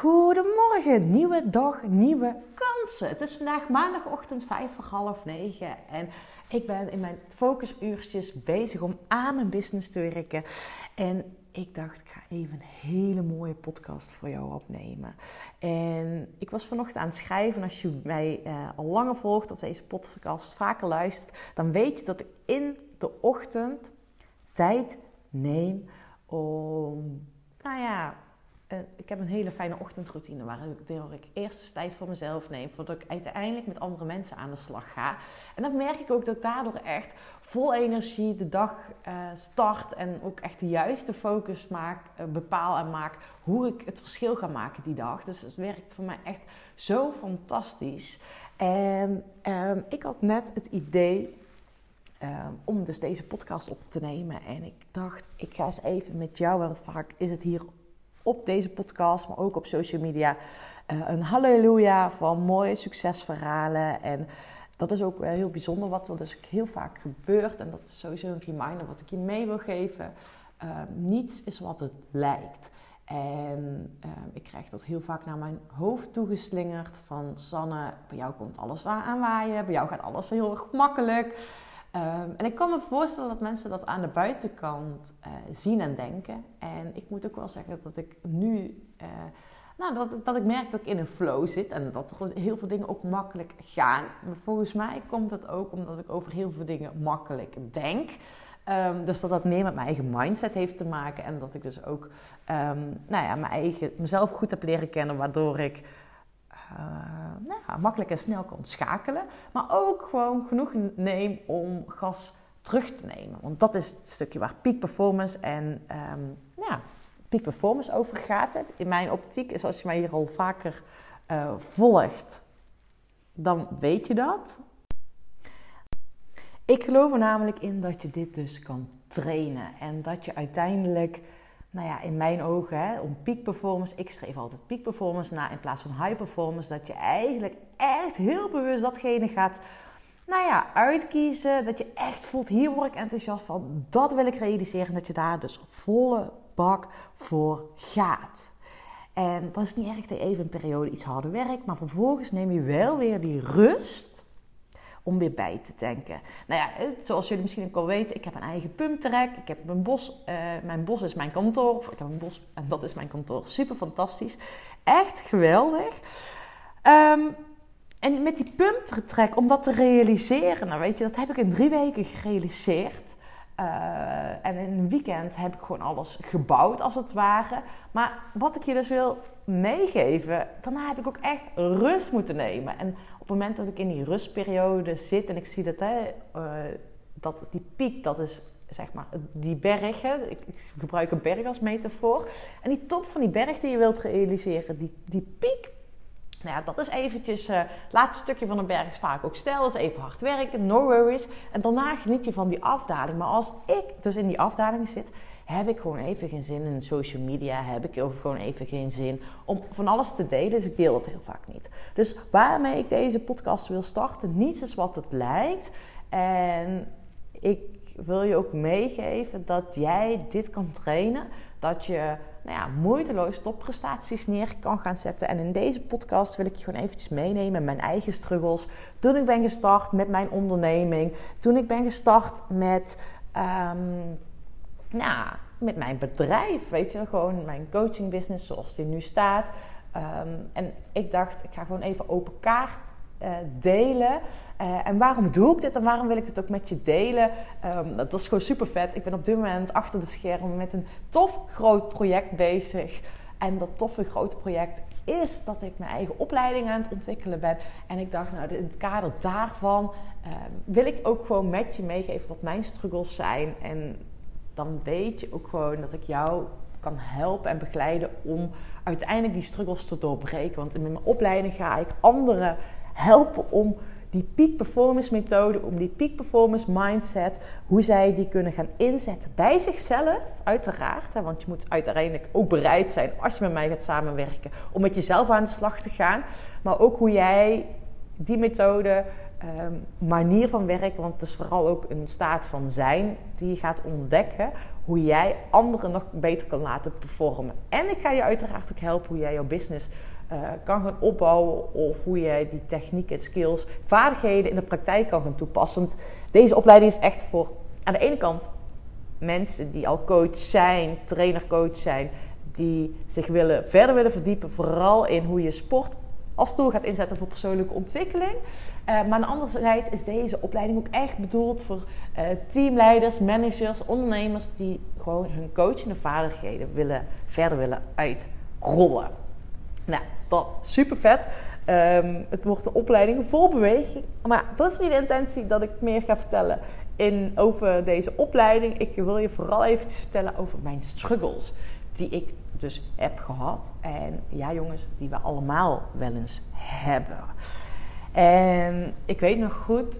Goedemorgen, nieuwe dag, nieuwe kansen. Het is vandaag maandagochtend 8:55 en ik ben in mijn focusuurtjes bezig om aan mijn business te werken. En ik dacht, ik ga even een hele mooie podcast voor jou opnemen. En ik was vanochtend aan het schrijven. Als je mij al langer volgt of deze podcast vaker luistert, dan weet je dat ik in de ochtend tijd neem om, ik heb een hele fijne ochtendroutine waardoor ik eerst de tijd voor mezelf neem voordat ik uiteindelijk met andere mensen aan de slag ga. En dan merk ik ook dat ik daardoor echt vol energie de dag start en ook echt de juiste focus maak, bepaal en maak hoe ik het verschil ga maken die dag. Dus het werkt voor mij echt zo fantastisch. En ik had net het idee om dus deze podcast op te nemen. En ik dacht, ik ga eens even met jou, en vaak is het hier op deze podcast, maar ook op social media, een halleluja van mooie succesverhalen. En dat is ook heel bijzonder wat er dus heel vaak gebeurt. En dat is sowieso een reminder wat ik je mee wil geven. Niets is wat het lijkt. En ik krijg dat heel vaak naar mijn hoofd toegeslingerd van Sanne, bij jou komt alles aanwaaien, bij jou gaat alles heel erg makkelijk. En ik kan me voorstellen dat mensen dat aan de buitenkant zien en denken. En ik moet ook wel zeggen dat ik nu, dat ik merk dat ik in een flow zit. En dat er heel veel dingen ook makkelijk gaan. Maar volgens mij komt dat ook omdat ik over heel veel dingen makkelijk denk. Dus dat meer met mijn eigen mindset heeft te maken. En dat ik dus ook mezelf goed heb leren kennen, waardoor ik makkelijk en snel kan schakelen. Maar ook gewoon genoeg neem om gas terug te nemen. Want dat is het stukje waar peak performance en peak performance over gaat. In mijn optiek is, als je mij hier al vaker volgt, dan weet je dat. Ik geloof er namelijk in dat je dit dus kan trainen. En dat je uiteindelijk, in mijn ogen, om peak performance, ik streef altijd peak performance na in plaats van high performance, dat je eigenlijk echt heel bewust datgene gaat uitkiezen, dat je echt voelt, hier word ik enthousiast van, dat wil ik realiseren, en dat je daar dus volle bak voor gaat. En dat is niet erg dat je even een periode iets harder werkt, maar vervolgens neem je wel weer die rust om weer bij te tanken. Zoals jullie misschien ook al weten, ik heb een eigen pumptrack. Ik heb mijn bos. Mijn bos is mijn kantoor. Of ik heb een bos en dat is mijn kantoor. Super fantastisch. Echt geweldig. En met die pumptrack, om dat te realiseren, dat heb ik in 3 weken gerealiseerd. En in een weekend heb ik gewoon alles gebouwd, als het ware. Maar wat ik je dus wil meegeven, daarna heb ik ook echt rust moeten nemen. En op het moment dat ik in die rustperiode zit en ik zie dat, dat die piek, dat is zeg maar die bergen. Ik gebruik een berg als metafoor. En die top van die berg die je wilt realiseren, die piek, dat is eventjes, het laatste stukje van de berg is vaak ook stijl, dat is even hard werken, no worries. En daarna geniet je van die afdaling. Maar als ik dus in die afdaling zit, heb ik gewoon even geen zin in social media, heb ik gewoon even geen zin om van alles te delen. Dus ik deel dat heel vaak niet. Dus waarmee ik deze podcast wil starten, niets is wat het lijkt. En ik wil je ook meegeven dat jij dit kan trainen, dat je moeiteloos topprestaties neer kan gaan zetten. En in deze podcast wil ik je gewoon eventjes meenemen in mijn eigen struggles. Toen ik ben gestart met mijn onderneming, toen ik ben gestart met met mijn bedrijf, gewoon mijn coaching business zoals die nu staat. En ik dacht, ik ga gewoon even open kaart delen. En waarom doe ik dit en waarom wil ik dit ook met je delen? Dat is gewoon super vet. Ik ben op dit moment achter de schermen met een tof groot project bezig. En dat toffe grote project is dat ik mijn eigen opleiding aan het ontwikkelen ben. En ik dacht, in het kader daarvan wil ik ook gewoon met je meegeven wat mijn struggles zijn. En dan weet je ook gewoon dat ik jou kan helpen en begeleiden om uiteindelijk die struggles te doorbreken. Want in mijn opleiding ga ik anderen helpen om die peak performance methode, om die peak performance mindset, hoe zij die kunnen gaan inzetten bij zichzelf, uiteraard. Hè, want je moet uiteindelijk ook bereid zijn, als je met mij gaat samenwerken, om met jezelf aan de slag te gaan. Maar ook hoe jij die methode, manier van werken, want het is vooral ook een staat van zijn die je gaat ontdekken. hoe jij anderen nog beter kan laten performen. En ik ga je uiteraard ook helpen hoe jij jouw business kan gaan opbouwen. Of hoe jij die technieken, skills, vaardigheden in de praktijk kan gaan toepassen. Want deze opleiding is echt voor aan de ene kant mensen die al coach zijn, trainercoach zijn. Die zich verder willen verdiepen. Vooral in hoe je sport als tool gaat inzetten voor persoonlijke ontwikkeling. Maar aan de andere zijde is deze opleiding ook echt bedoeld voor teamleiders, managers, ondernemers die gewoon hun coachende vaardigheden verder willen uitrollen. Nou, dat is super vet. Het wordt een opleiding vol beweging. Maar dat is niet de intentie dat ik meer ga vertellen over deze opleiding. Ik wil je vooral even vertellen over mijn struggles die ik dus heb gehad. En ja jongens, die we allemaal wel eens hebben. En ik weet nog goed,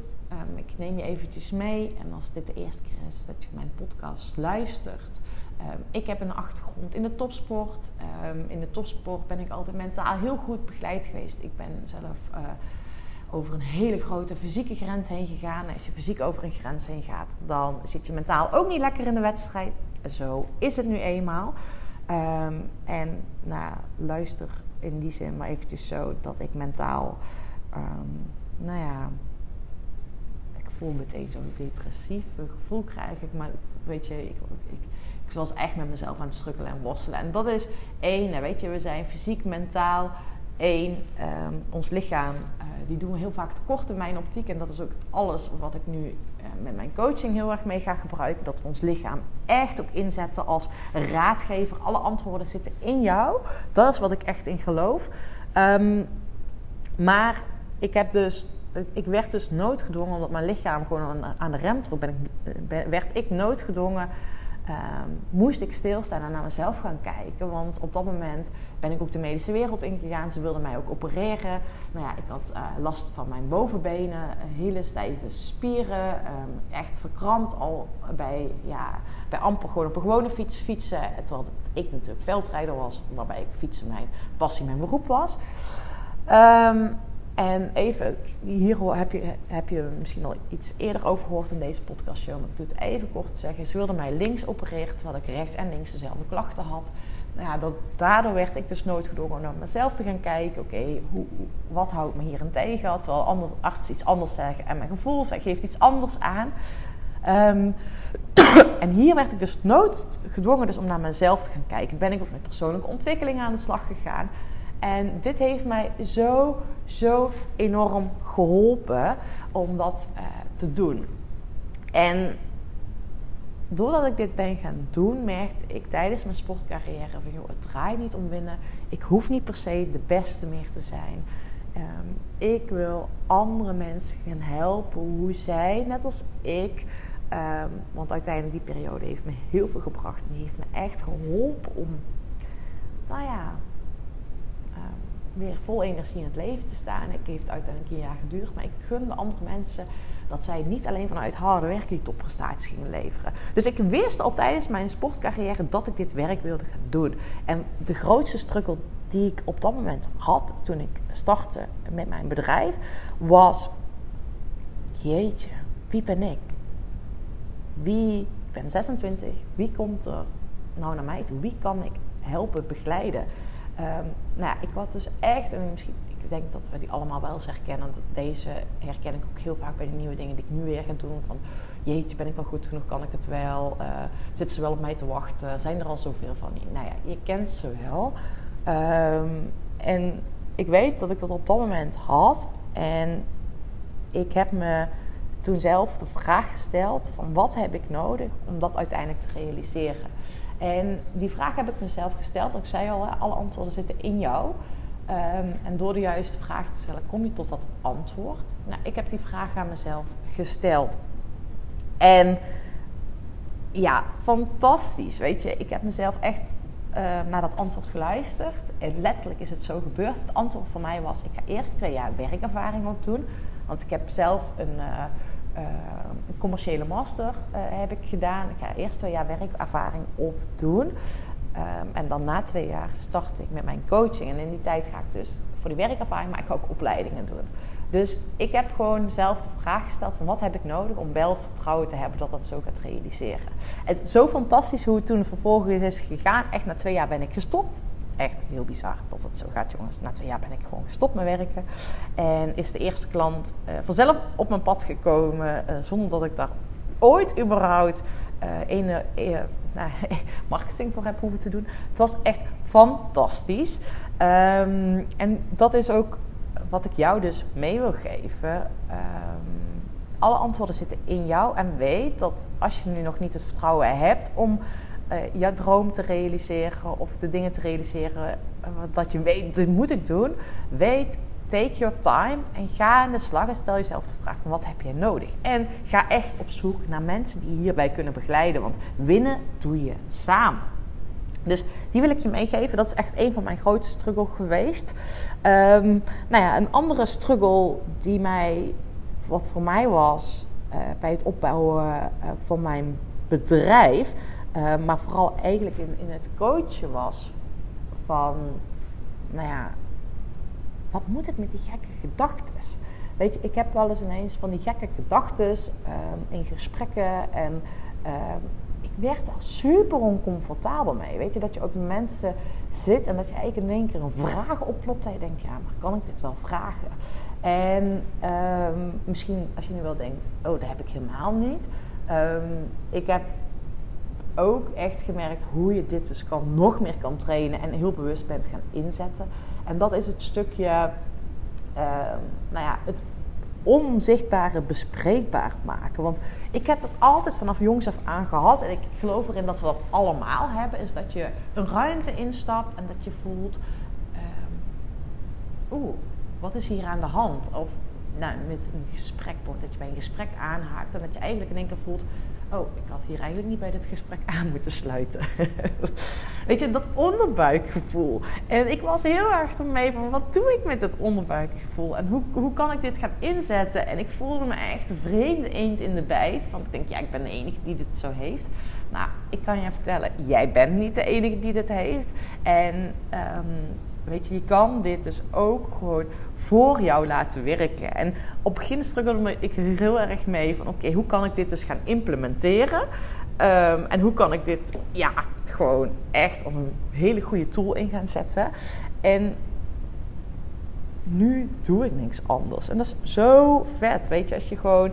ik neem je eventjes mee. En als dit de eerste keer is dat je mijn podcast luistert. Ik heb een achtergrond in de topsport. In de topsport ben ik altijd mentaal heel goed begeleid geweest. Ik ben zelf over een hele grote fysieke grens heen gegaan. En als je fysiek over een grens heen gaat, dan zit je mentaal ook niet lekker in de wedstrijd. Zo is het nu eenmaal. En nou, luister in die zin maar eventjes zo dat ik mentaal... nou ja, ik voel meteen zo'n depressief gevoel krijg ik. Maar weet je, ik was echt met mezelf aan het strukkelen en worstelen. En dat is één, weet je, we zijn fysiek, mentaal één. Ons lichaam, die doen we heel vaak tekort in mijn optiek. En dat is ook alles wat ik nu met mijn coaching heel erg mee ga gebruiken. Dat we ons lichaam echt ook inzetten als raadgever. Alle antwoorden zitten in jou. Dat is wat ik echt in geloof. Maar ik werd dus noodgedwongen, omdat mijn lichaam gewoon aan de rem trok. Moest ik stilstaan en naar mezelf gaan kijken. Want op dat moment ben ik ook de medische wereld ingegaan. Ze wilden mij ook opereren. Nou ja, ik had last van mijn bovenbenen. Hele stijve spieren. Echt verkrampt al bij amper gewoon op een gewone fiets fietsen. Terwijl ik natuurlijk veldrijder was. Waarbij ik fietsen mijn passie, mijn beroep was. En even, hier heb je misschien al iets eerder over gehoord in deze podcastshow. Maar ik doe het even kort zeggen. Ze wilden mij links opereren, terwijl ik rechts en links dezelfde klachten had. Ja, daardoor werd ik dus noodgedwongen om naar mezelf te gaan kijken. Oké, wat houdt me hierin tegen? Terwijl andere artsen iets anders zeggen. En mijn gevoel geeft iets anders aan. En hier werd ik dus noodgedwongen om naar mezelf te gaan kijken. Ben ik ook met persoonlijke ontwikkeling aan de slag gegaan. En dit heeft mij zo enorm geholpen om dat te doen. En doordat ik dit ben gaan doen, merkte ik tijdens mijn sportcarrière van, joh, het draait niet om winnen. Ik hoef niet per se de beste meer te zijn. Ik wil andere mensen gaan helpen hoe zij, net als ik... want uiteindelijk die periode heeft me heel veel gebracht. En die heeft me echt geholpen om, nou ja... weer vol energie in het leven te staan. Het heeft uiteindelijk een jaar geduurd. Maar ik gunde andere mensen dat zij niet alleen vanuit harde werk die topprestaties gingen leveren. Dus ik wist al tijdens mijn sportcarrière dat ik dit werk wilde gaan doen. En de grootste struggle die ik op dat moment had, toen ik startte met mijn bedrijf, was... Jeetje, wie ben ik? Ik ben 26. Wie komt er nou naar mij toe? Wie kan ik helpen, begeleiden? Nou, ik had dus echt, en misschien, ik denk dat we die allemaal wel eens herkennen. Deze herken ik ook heel vaak bij de nieuwe dingen die ik nu weer ga doen. Van, jeetje, ben ik wel goed genoeg, kan ik het wel? Zitten ze wel op mij te wachten? Zijn er al zoveel van? Nou ja, je kent ze wel. En ik weet dat ik dat op dat moment had. En ik heb me toen zelf de vraag gesteld van, wat heb ik nodig om dat uiteindelijk te realiseren? En die vraag heb ik mezelf gesteld. Ik zei al, alle antwoorden zitten in jou. En door de juiste vraag te stellen, kom je tot dat antwoord. Nou, ik heb die vraag aan mezelf gesteld. En ja, fantastisch, weet je. Ik heb mezelf echt naar dat antwoord geluisterd. En letterlijk is het zo gebeurd. Het antwoord voor mij was, ik ga eerst 2 jaar werkervaring opdoen. Want ik heb zelf een commerciële master heb ik gedaan. Ik ga eerst 2 jaar werkervaring opdoen. En dan na 2 jaar start ik met mijn coaching. En in die tijd ga ik dus voor die werkervaring, maar ik ga ook opleidingen doen. Dus ik heb gewoon zelf de vraag gesteld van wat heb ik nodig om wel het vertrouwen te hebben dat dat zo gaat realiseren. Het is zo fantastisch hoe het toen vervolgens is gegaan. Echt na 2 jaar ben ik gestopt. Echt heel bizar dat dat zo gaat, jongens. Na 2 jaar ben ik gewoon gestopt met werken. En is de eerste klant vanzelf op mijn pad gekomen zonder dat ik daar ooit überhaupt marketing voor heb hoeven te doen. Het was echt fantastisch. En dat is ook wat ik jou dus mee wil geven. Alle antwoorden zitten in jou. En weet dat als je nu nog niet het vertrouwen hebt om jouw droom te realiseren of de dingen te realiseren dat je weet, dit moet ik doen. Weet, take your time en ga aan de slag en stel jezelf de vraag van wat heb je nodig? En ga echt op zoek naar mensen die je hierbij kunnen begeleiden, want winnen doe je samen. Dus die wil ik je meegeven. Dat is echt een van mijn grote struggles geweest. Een andere struggle die voor mij was bij het opbouwen van mijn bedrijf, maar vooral eigenlijk in het coachen was van, wat moet ik met die gekke gedachtes? Weet je, ik heb wel eens ineens van die gekke gedachtes in gesprekken en ik werd daar super oncomfortabel mee. Weet je, dat je ook met mensen zit en dat je eigenlijk in één keer een vraag oplopt en je denkt, ja, maar kan ik dit wel vragen? En misschien als je nu wel denkt, oh, dat heb ik helemaal niet. Ik heb ook echt gemerkt hoe je dit dus nog meer kan trainen en heel bewust bent gaan inzetten. En dat is het stukje, het onzichtbare bespreekbaar maken. Want ik heb dat altijd vanaf jongs af aan gehad. En ik geloof erin dat we dat allemaal hebben. Is dat je een ruimte instapt en dat je voelt, wat is hier aan de hand? Of met een gesprek wordt, dat je bij een gesprek aanhaakt. En dat je eigenlijk in één keer voelt, oh, ik had hier eigenlijk niet bij dit gesprek aan moeten sluiten. Weet je, dat onderbuikgevoel. En ik was heel erg ermee van, wat doe ik met dat onderbuikgevoel? En hoe kan ik dit gaan inzetten? En ik voelde me echt een vreemde eend in de bijt. Want ik denk, ja, ik ben de enige die dit zo heeft. Nou, ik kan je vertellen, jij bent niet de enige die dit heeft. En weet je kan dit dus ook gewoon voor jou laten werken. En op het begin struggelde ik er heel erg mee van, oké, hoe kan ik dit dus gaan implementeren? En hoe kan ik dit, gewoon echt als een hele goede tool in gaan zetten? En nu doe ik niks anders. En dat is zo vet, weet je, als je gewoon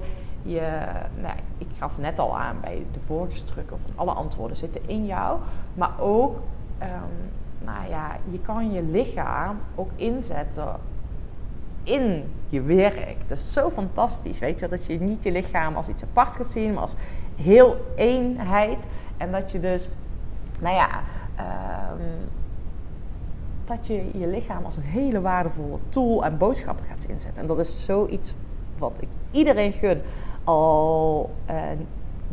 ik gaf net al aan bij de vorige struggle van alle antwoorden zitten in jou, maar ook je kan je lichaam ook inzetten in je werk. Dat is zo fantastisch, weet je. Dat je niet je lichaam als iets apart gaat zien, maar als heel eenheid. En dat je dus, dat je je lichaam als een hele waardevolle tool en boodschappen gaat inzetten. En dat is zoiets wat ik iedereen gun. Al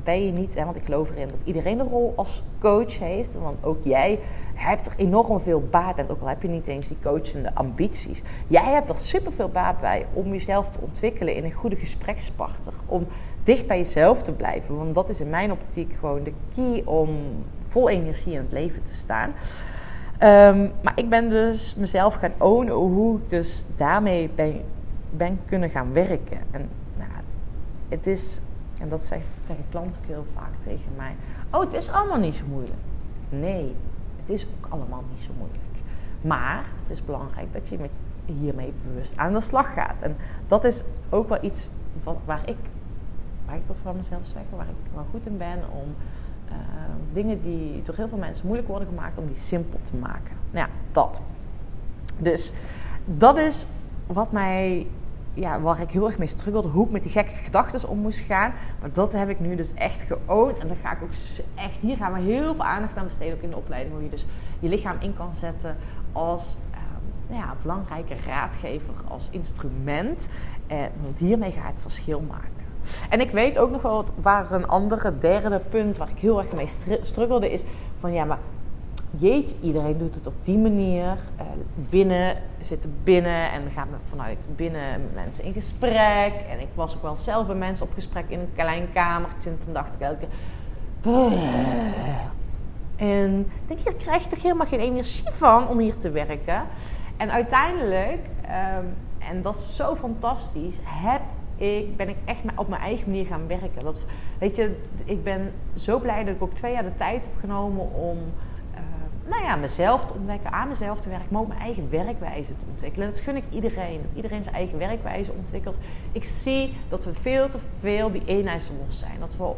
ben je niet, want ik geloof erin dat iedereen een rol als coach heeft. Want ook jij hebt er enorm veel baat bij. Ook al heb je niet eens die coachende ambities. Jij hebt er superveel baat bij om jezelf te ontwikkelen in een goede gesprekspartner. Om dicht bij jezelf te blijven. Want dat is in mijn optiek gewoon de key om vol energie in het leven te staan. Maar ik ben dus mezelf gaan ownen hoe ik dus daarmee ben kunnen gaan werken. En het is... En dat zeggen klanten ook heel vaak tegen mij. Oh, het is allemaal niet zo moeilijk. Nee, het is ook allemaal niet zo moeilijk. Maar het is belangrijk dat je hiermee bewust aan de slag gaat. En dat is ook wel iets waar ik dat van mezelf zeg. Waar ik wel goed in ben om dingen die door heel veel mensen moeilijk worden gemaakt. Om die simpel te maken. Nou ja, dat. Dus dat is wat mij... Ja, waar ik heel erg mee struggelde, hoe ik met die gekke gedachten om moest gaan. Maar dat heb ik nu dus echt geoond. En daar ga ik ook echt, hier gaan we heel veel aandacht aan besteden, ook in de opleiding, hoe je dus je lichaam in kan zetten als belangrijke raadgever, als instrument. Want hiermee ga je het verschil maken. En ik weet ook nog wel waar een derde punt waar ik heel erg mee struggelde is van jeetje, iedereen doet het op die manier. Zitten binnen en gaan vanuit binnen met mensen in gesprek. En ik was ook wel zelf bij mensen op gesprek in een klein kamertje. En toen dacht ik elke keer... En ik denk, hier krijg je toch helemaal geen energie van om hier te werken? En uiteindelijk En dat is zo fantastisch. Ben ik echt op mijn eigen manier gaan werken. Dat, weet je, ik ben zo blij dat ik ook 2 jaar de tijd heb genomen om mezelf te ontdekken, aan mezelf te werken, maar ook mijn eigen werkwijze te ontwikkelen. Dat gun ik iedereen, dat iedereen zijn eigen werkwijze ontwikkelt. Ik zie dat we veel te veel die eenheidsworst zijn. Dat we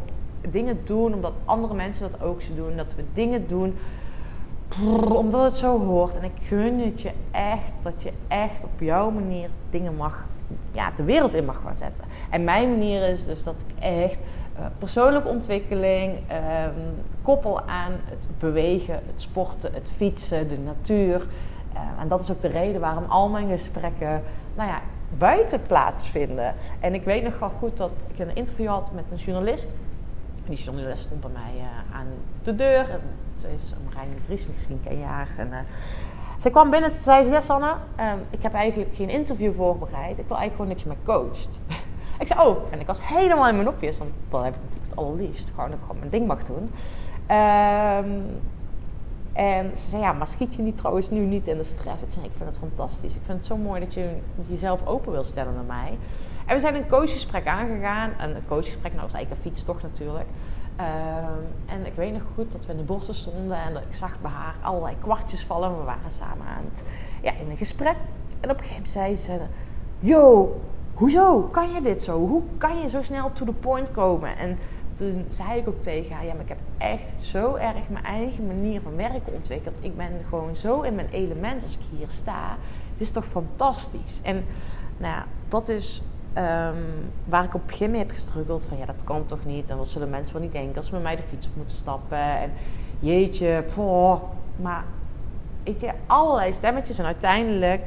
dingen doen omdat andere mensen dat ook zo doen. Dat we dingen doen omdat het zo hoort. En ik gun het je echt, dat je echt op jouw manier dingen mag, de wereld in mag gaan zetten. En mijn manier is dus dat ik echt persoonlijke ontwikkeling koppel aan het bewegen, het sporten, het fietsen, de natuur. En dat is ook de reden waarom al mijn gesprekken buiten plaatsvinden. En ik weet nog wel goed dat ik een interview had met een journalist. En die journalist stond bij mij aan de deur. En ze is Marijn de Vries, misschien ken je haar. En, zij kwam binnen en zei ze, ja Sanne, ik heb eigenlijk geen interview voorbereid. Ik wil eigenlijk gewoon dat je me coacht. Ik zei, oh, en ik was helemaal in mijn nopjes, want dat heb ik natuurlijk het allerliefst. Gewoon dat ik gewoon mijn ding mag doen. En ze zei, ja, maar schiet je niet trouwens nu niet in de stress? Ik zei, ik vind het fantastisch. Ik vind het zo mooi dat je jezelf open wil stellen naar mij. En we zijn een coachgesprek aangegaan. En een coachgesprek, was eigenlijk een fietstocht natuurlijk. En ik weet nog goed dat we in de bossen stonden en ik zag bij haar allerlei kwartjes vallen. We waren samen aan het, in een gesprek. En op een gegeven moment zei ze, yo, hoezo kan je dit zo? Hoe kan je zo snel to the point komen? En toen zei ik ook tegen haar, ja, maar ik heb echt zo erg mijn eigen manier van werken ontwikkeld. Ik ben gewoon zo in mijn element als ik hier sta. Het is toch fantastisch? En dat is waar ik op het begin mee heb gestruggeld. Van ja, dat kan toch niet? En wat zullen mensen wel niet denken als ze met mij de fiets op moeten stappen? En jeetje, maar weet je, allerlei stemmetjes en uiteindelijk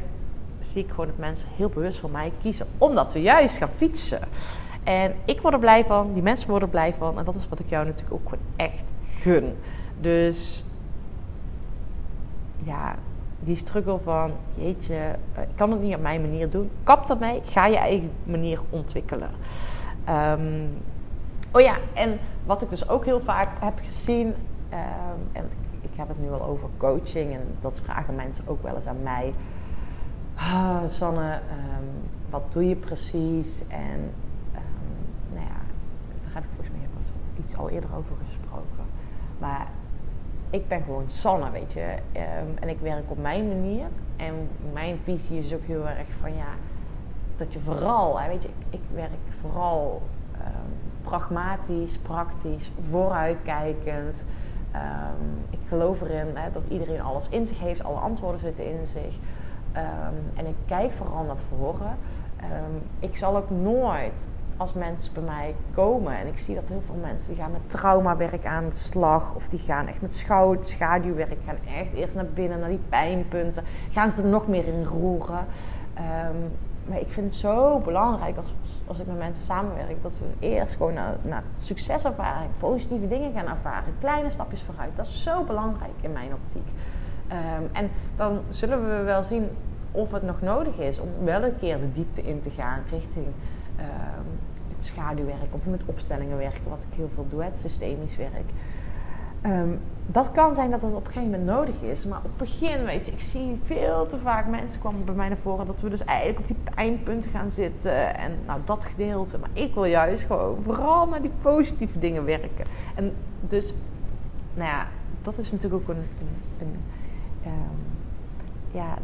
zie ik gewoon dat mensen heel bewust voor mij kiezen. Omdat we juist gaan fietsen. En ik word er blij van. Die mensen worden er blij van. En dat is wat ik jou natuurlijk ook gewoon echt gun. Dus ja, die struggle van, jeetje, ik kan het niet op mijn manier doen. Kap daarmee. Ga je eigen manier ontwikkelen. En wat ik dus ook heel vaak heb gezien. En ik heb het nu al over coaching. En dat vragen mensen ook wel eens aan mij. Sanne, wat doe je precies? En daar heb ik volgens mij ook iets al eerder over gesproken. Maar ik ben gewoon Sanne, weet je. En ik werk op mijn manier. En mijn visie is ook heel erg van dat je vooral, ik werk vooral pragmatisch, praktisch, vooruitkijkend. Ik geloof erin dat iedereen alles in zich heeft, alle antwoorden zitten in zich. En ik kijk vooral naar voren. Ik zal ook nooit, als mensen bij mij komen, en ik zie dat heel veel mensen die gaan met traumawerk aan de slag, of die gaan echt met schaduwwerk, gaan echt eerst naar binnen, naar die pijnpunten, gaan ze er nog meer in roeren. Maar ik vind het zo belangrijk als ik met mensen samenwerk, dat we eerst gewoon naar succeservaring, positieve dingen gaan ervaren, kleine stapjes vooruit. Dat is zo belangrijk in mijn optiek. En dan zullen we wel zien of het nog nodig is om wel een keer de diepte in te gaan richting het schaduwwerk of met opstellingen werken, wat ik heel veel doe, het systemisch werk. Dat kan zijn dat op een gegeven moment nodig is, maar op het begin, ik zie veel te vaak mensen kwamen bij mij naar voren dat we dus eigenlijk op die pijnpunten gaan zitten en dat gedeelte. Maar ik wil juist gewoon vooral naar die positieve dingen werken. En dus, dat is natuurlijk ook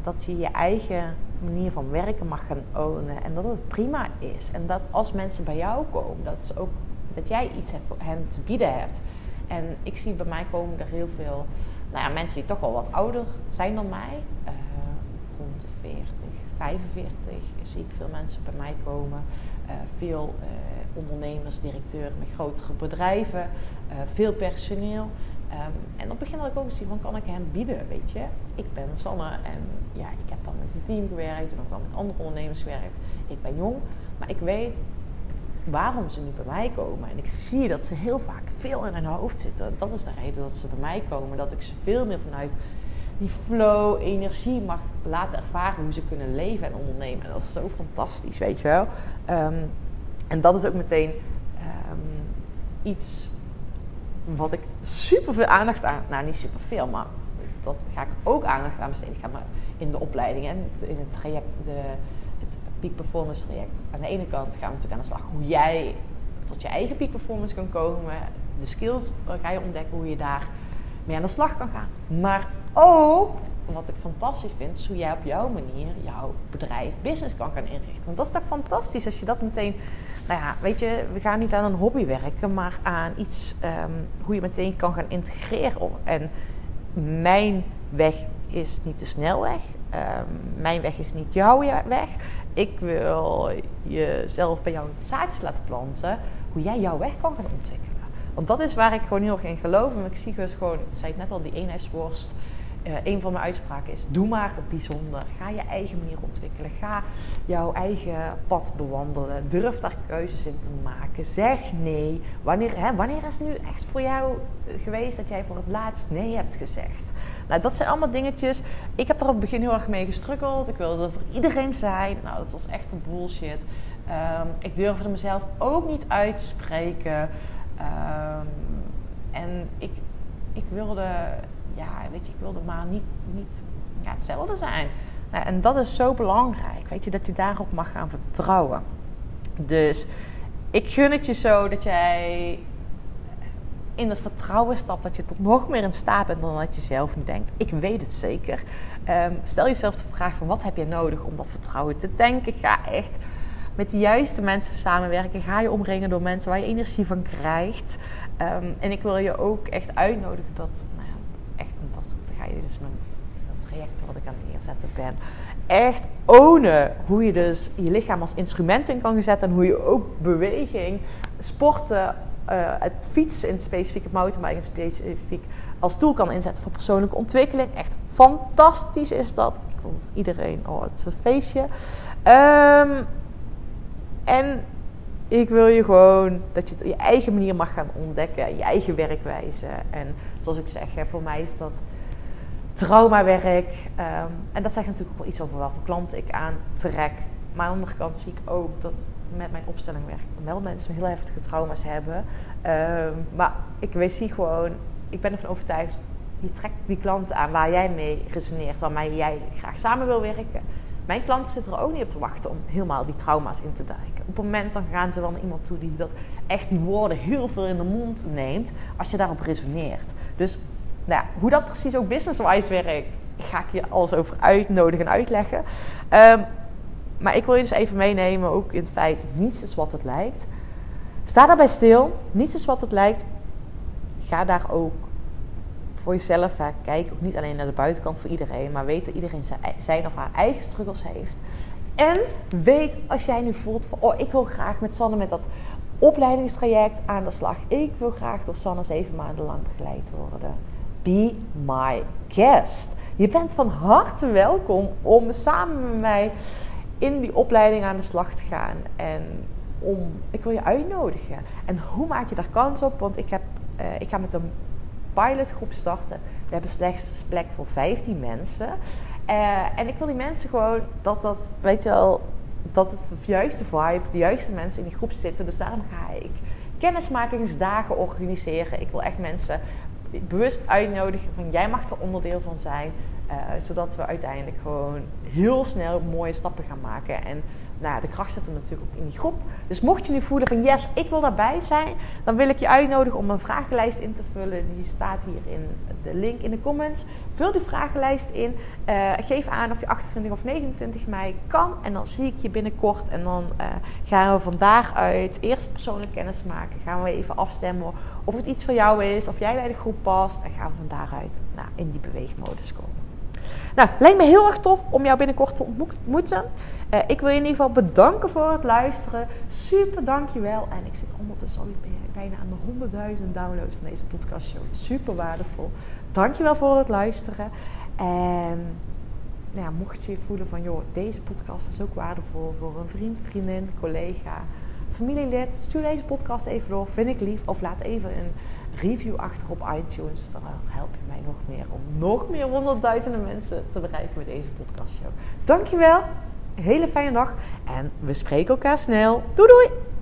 dat je je eigen manier van werken mag gaan ownen. En dat het prima is. En dat als mensen bij jou komen, dat is ook dat jij iets voor hen te bieden hebt. En ik zie bij mij komen er heel veel mensen die toch wel wat ouder zijn dan mij. Rond de 40, 45 zie ik veel mensen bij mij komen. Veel ondernemers, directeuren met grotere bedrijven. Veel personeel. En op het begin had ik ook gezien van, kan ik hen bieden, weet je. Ik ben Sanne en ik heb dan met een team gewerkt en ook wel met andere ondernemers gewerkt. Ik ben jong, maar ik weet waarom ze nu bij mij komen. En ik zie dat ze heel vaak veel in hun hoofd zitten. Dat is de reden dat ze bij mij komen. Dat ik ze veel meer vanuit die flow, energie mag laten ervaren hoe ze kunnen leven en ondernemen. En dat is zo fantastisch, weet je wel. En dat is ook meteen iets wat ik superveel aandacht aan, niet superveel, maar dat ga ik ook aandacht aan besteden. Ik ga maar in de opleiding en in het traject, het peak performance traject. Aan de ene kant gaan we natuurlijk aan de slag hoe jij tot je eigen peak performance kan komen. De skills ga je ontdekken, hoe je daar mee aan de slag kan gaan. Maar ook, wat ik fantastisch vind, is hoe jij op jouw manier jouw bedrijf, business kan gaan inrichten. Want dat is toch fantastisch als je dat meteen... Nou ja, weet je, we gaan niet aan een hobby werken, maar aan iets hoe je meteen kan gaan integreren. En mijn weg is niet de snelweg. Mijn weg is niet jouw weg. Ik wil jezelf bij jou de zaadjes laten planten, hoe jij jouw weg kan gaan ontwikkelen. Want dat is waar ik gewoon heel erg in geloof. En ik zie dus gewoon, ik zei het net al, die eenheidsworst. Een van mijn uitspraken is, doe maar bijzonder. Ga je eigen manier ontwikkelen. Ga jouw eigen pad bewandelen. Durf daar keuzes in te maken. Zeg nee. Wanneer is het nu echt voor jou geweest dat jij voor het laatst nee hebt gezegd? Nou, dat zijn allemaal dingetjes. Ik heb er op het begin heel erg mee gestruggeld. Ik wilde er voor iedereen zijn. Nou, dat was echt een bullshit. Ik durfde mezelf ook niet uit te spreken. En ik wilde... Ja, weet je, ik wilde maar niet hetzelfde zijn. Nou, en dat is zo belangrijk, weet je, dat je daarop mag gaan vertrouwen. Dus ik gun het je zo dat jij in dat vertrouwen stapt, dat je tot nog meer in staat bent dan dat je zelf nu denkt. Ik weet het zeker. Stel jezelf de vraag van wat heb je nodig om dat vertrouwen te tanken. Ga echt met de juiste mensen samenwerken. Ga je omringen door mensen waar je energie van krijgt. En ik wil je ook echt uitnodigen dat... Dus mijn traject wat ik aan het neerzetten ben. Echt ownen hoe je dus je lichaam als instrument in kan gaan zetten. En hoe je ook beweging, sporten, het fietsen in het specifiek, het mountainbiken specifiek als tool kan inzetten voor persoonlijke ontwikkeling. Echt fantastisch is dat. Ik vond het iedereen, het is een feestje. En ik wil je gewoon dat je het op je eigen manier mag gaan ontdekken. Je eigen werkwijze. En zoals ik zeg, voor mij is dat... traumawerk. En dat zegt natuurlijk ook wel iets over welke klanten ik aantrek. Maar aan de andere kant zie ik ook dat met mijn opstelling werk wel mensen heel heftige trauma's hebben. Maar ik ben ervan overtuigd, je trekt die klanten aan waar jij mee resoneert, waarmee jij graag samen wil werken. Mijn klanten zitten er ook niet op te wachten om helemaal die trauma's in te duiken. Op het moment dan gaan ze wel naar iemand toe die dat echt die woorden heel veel in de mond neemt, als je daarop resoneert. Dus nou ja, hoe dat precies ook business-wise werkt, ga ik je alles over uitnodigen en uitleggen. Maar ik wil je dus even meenemen, ook in het feit, niets is wat het lijkt. Sta daarbij stil, niets is wat het lijkt. Ga daar ook voor jezelf kijken, ook niet alleen naar de buitenkant voor iedereen, maar weet dat iedereen zijn of haar eigen struggles heeft. En weet, als jij nu voelt van, ik wil graag met Sanne met dat opleidingstraject aan de slag. Ik wil graag door Sanne 7 maanden lang begeleid worden. Be my guest. Je bent van harte welkom om samen met mij in die opleiding aan de slag te gaan. Ik wil je uitnodigen. En hoe maak je daar kans op? Want ik ga met een pilotgroep starten. We hebben slechts plek voor 15 mensen. En ik wil die mensen gewoon dat het de juiste vibe, de juiste mensen in die groep zitten. Dus daarom ga ik kennismakingsdagen organiseren. Ik wil echt mensen... bewust uitnodigen van jij mag er onderdeel van zijn, zodat we uiteindelijk gewoon heel snel mooie stappen gaan maken. En de kracht zit er natuurlijk ook in die groep. Dus mocht je nu voelen van yes, ik wil daarbij zijn, dan wil ik je uitnodigen om een vragenlijst in te vullen. Die staat hier in de link in de comments. Vul die vragenlijst in. Geef aan of je 28 of 29 mei kan. En dan zie ik je binnenkort. En dan gaan we van daaruit eerst persoonlijk kennis maken. Gaan we even afstemmen of het iets voor jou is. Of jij bij de groep past. En gaan we van daaruit in die beweegmodus komen. Nou, lijkt me heel erg tof om jou binnenkort te ontmoeten. Ik wil je in ieder geval bedanken voor het luisteren. Super, dankjewel. En ik zit ondertussen al bijna aan de 100.000 downloads van deze podcastshow. Super waardevol. Dankjewel voor het luisteren. En mocht je voelen van, deze podcast is ook waardevol voor een vriend, vriendin, collega, familielid. Stuur deze podcast even door, vind ik lief. Of laat even een review achter op iTunes. Dan help je mij nog meer om nog meer honderdduizenden mensen te bereiken met deze podcastshow. Dankjewel. Hele fijne dag en we spreken elkaar snel. Doei doei!